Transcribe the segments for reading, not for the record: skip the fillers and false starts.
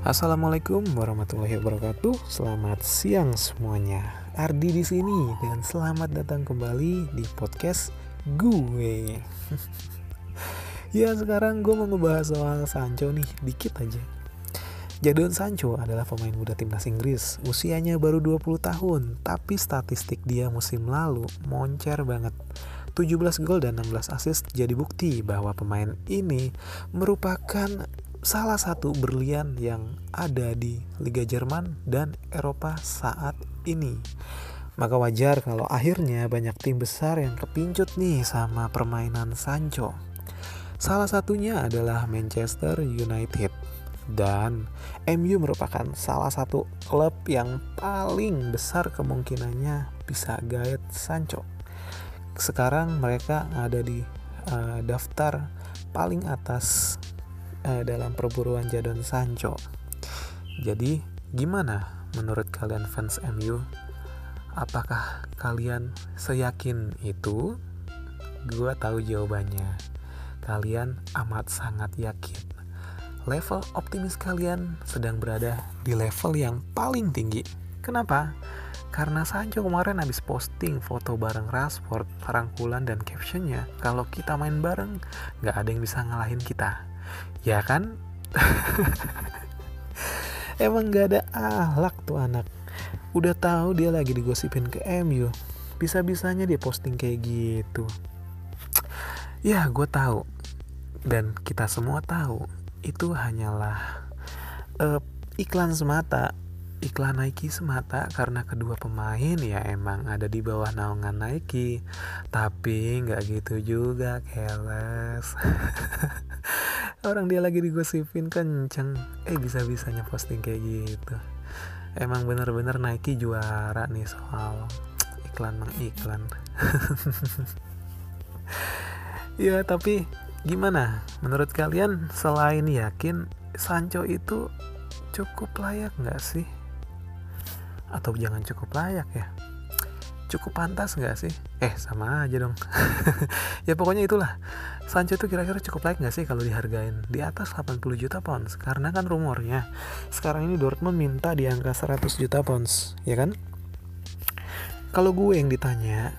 Assalamualaikum warahmatullahi wabarakatuh. Selamat siang semuanya. Ardi di sini dan selamat datang kembali di podcast gue. Ya, sekarang gue mau ngebahas soal Sancho nih, dikit aja. Jadon Sancho adalah pemain muda timnas Inggris. Usianya baru 20 tahun, tapi statistik dia musim lalu moncer banget. 17 gol dan 16 assist jadi bukti bahwa pemain ini merupakan salah satu berlian yang ada di Liga Jerman dan Eropa saat ini. Maka wajar kalau akhirnya banyak tim besar yang kepincut nih sama permainan Sancho. Salah satunya adalah Manchester United. Dan MU merupakan salah satu klub yang paling besar kemungkinannya bisa gaet Sancho. Sekarang mereka ada di daftar paling atas dalam perburuan Jadon Sancho. Jadi gimana menurut kalian fans MU? Apakah kalian seyakin itu? Gua tahu jawabannya. Kalian amat sangat yakin. Level optimis kalian sedang berada di level yang paling tinggi. Kenapa? Karena Sancho kemarin habis posting foto bareng Rashford, rangkulan dan captionnya, "Kalau kita main bareng, gak ada yang bisa ngalahin kita." Ya kan? Emang gak ada ahlak tuh anak. Udah tahu dia lagi digosipin ke MU, bisa-bisanya dia posting kayak gitu. Ya, gue tahu. Dan kita semua tahu itu hanyalah iklan semata. Iklan Nike semata karena kedua pemain ya emang ada di bawah naungan Nike. Tapi gak gitu juga, keles. Orang dia lagi digosipin kenceng, bisa-bisanya posting kayak gitu. Emang bener-bener Nike juara nih soal iklan mengiklan. Ya, tapi gimana menurut kalian? Selain yakin, Sancho itu cukup layak gak sih? Atau jangan cukup layak ya, cukup pantas gak sih? Sama aja dong. Ya pokoknya itulah, Sancho itu kira-kira cukup layak gak sih kalau dihargain di atas 80 juta pounds? Karena kan rumornya sekarang ini Dortmund minta di angka 100 juta pounds, ya kan? Kalau gue yang ditanya,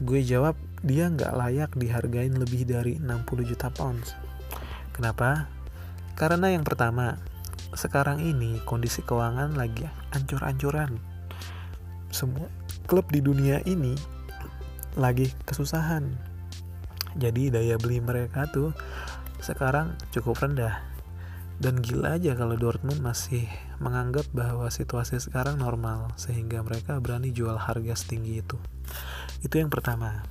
gue jawab dia gak layak dihargain lebih dari 60 juta pounds. Kenapa? Karena yang pertama, sekarang ini kondisi keuangan lagi ancur-ancuran. Semua klub di dunia ini lagi kesusahan. Jadi daya beli mereka tuh sekarang cukup rendah. Dan gila aja kalau Dortmund masih menganggap bahwa situasi sekarang normal, sehingga mereka berani jual harga setinggi itu. Itu yang pertama.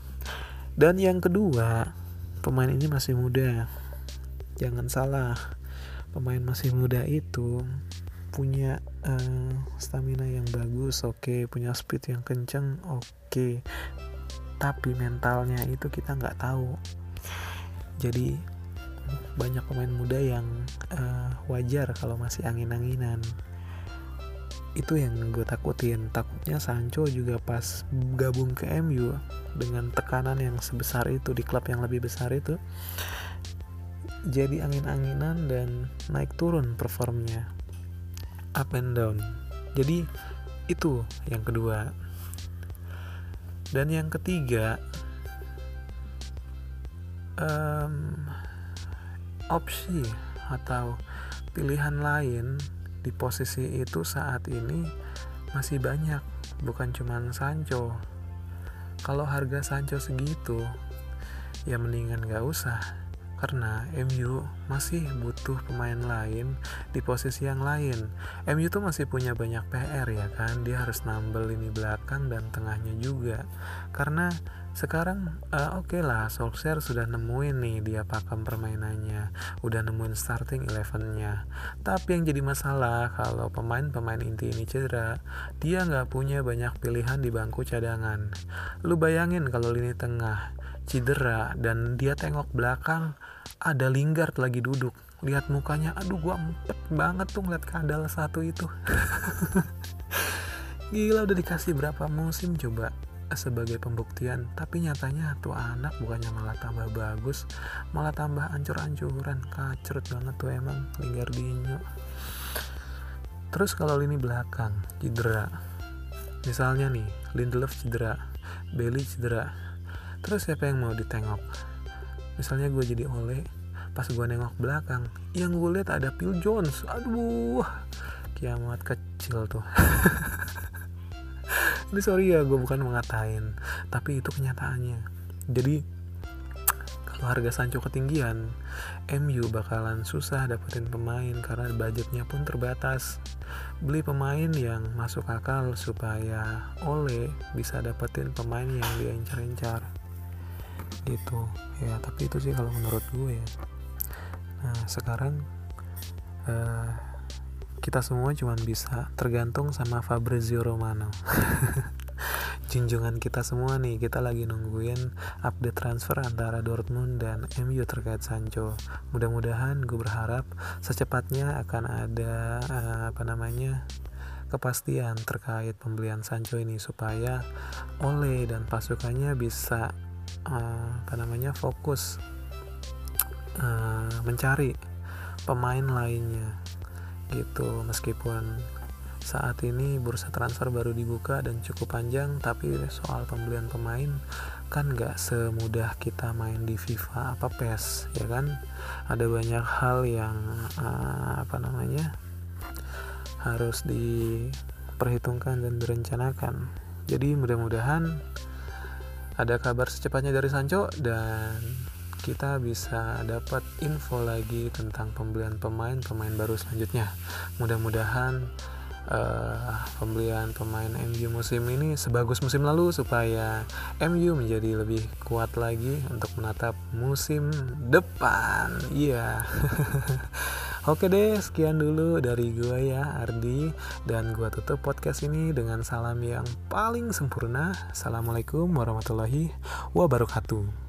Dan yang kedua, pemain ini masih muda. Jangan salah, pemain masih muda itu punya stamina yang bagus, oke. Punya speed yang kenceng, oke. Tapi mentalnya itu kita nggak tahu. Jadi banyak pemain muda yang wajar kalau masih angin-anginan. Itu yang gue takutin. Takutnya Sancho juga pas gabung ke MU dengan tekanan yang sebesar itu di klub yang lebih besar itu, jadi angin-anginan dan naik turun performnya, up and down. Jadi itu yang kedua. Dan yang ketiga, opsi atau pilihan lain di posisi itu saat ini masih banyak, bukan cuma Sancho. Kalau harga Sancho segitu, ya mendingan gak usah. Karena MU masih butuh pemain lain di posisi yang lain. MU tuh masih punya banyak PR ya kan. Dia harus nambel lini belakang dan tengahnya juga. Karena sekarang oke lah Solskjaer sudah nemuin nih dia pakem permainannya, udah nemuin starting 11-nya. Tapi yang jadi masalah kalau pemain-pemain inti ini cedera, dia gak punya banyak pilihan di bangku cadangan. Lu bayangin kalau lini tengah cedera dan dia tengok belakang ada Lingard lagi duduk, lihat mukanya, aduh gue empet banget tuh ngeliat kadal satu itu. Gila, udah dikasih berapa musim coba sebagai pembuktian, tapi nyatanya tuh anak bukannya malah tambah bagus, malah tambah ancur-ancuran. Kacrut banget tuh emang Lingardinho. Terus kalau lini belakang cedera, misalnya nih Lindelof cedera, Bale cedera, terus siapa yang mau ditengok? Misalnya gue jadi Ole, pas gue nengok belakang, yang gue lihat ada Phil Jones. Aduh, kiamat kecil tuh. Ini sorry ya, gue bukan mengatain, tapi itu kenyataannya. Jadi kalau harga Sancho ketinggian, MU bakalan susah dapetin pemain karena budgetnya pun terbatas. Beli pemain yang masuk akal supaya Ole bisa dapetin pemain yang dia incar-incar gitu ya. Tapi itu sih kalau menurut gue ya. Nah sekarang kita semua cuma bisa tergantung sama Fabrizio Romano. Junjungan kita semua nih, kita lagi nungguin update transfer antara Dortmund dan MU terkait Sancho. Mudah-mudahan, gue berharap secepatnya akan ada kepastian terkait pembelian Sancho ini supaya Ole dan pasukannya bisa fokus mencari pemain lainnya gitu. Meskipun saat ini bursa transfer baru dibuka dan cukup panjang, tapi soal pembelian pemain kan gak semudah kita main di FIFA apa PES ya kan. Ada banyak hal yang harus diperhitungkan dan direncanakan. Jadi mudah-mudahan ada kabar secepatnya dari Sancho dan kita bisa dapat info lagi tentang pembelian pemain baru selanjutnya. Mudah-mudahan pembelian pemain MU musim ini sebagus musim lalu supaya MU menjadi lebih kuat lagi untuk menatap musim depan. Iya. Yeah. Oke deh, sekian dulu dari gua ya, Ardi, dan gua tutup podcast ini dengan salam yang paling sempurna. Assalamualaikum warahmatullahi wabarakatuh.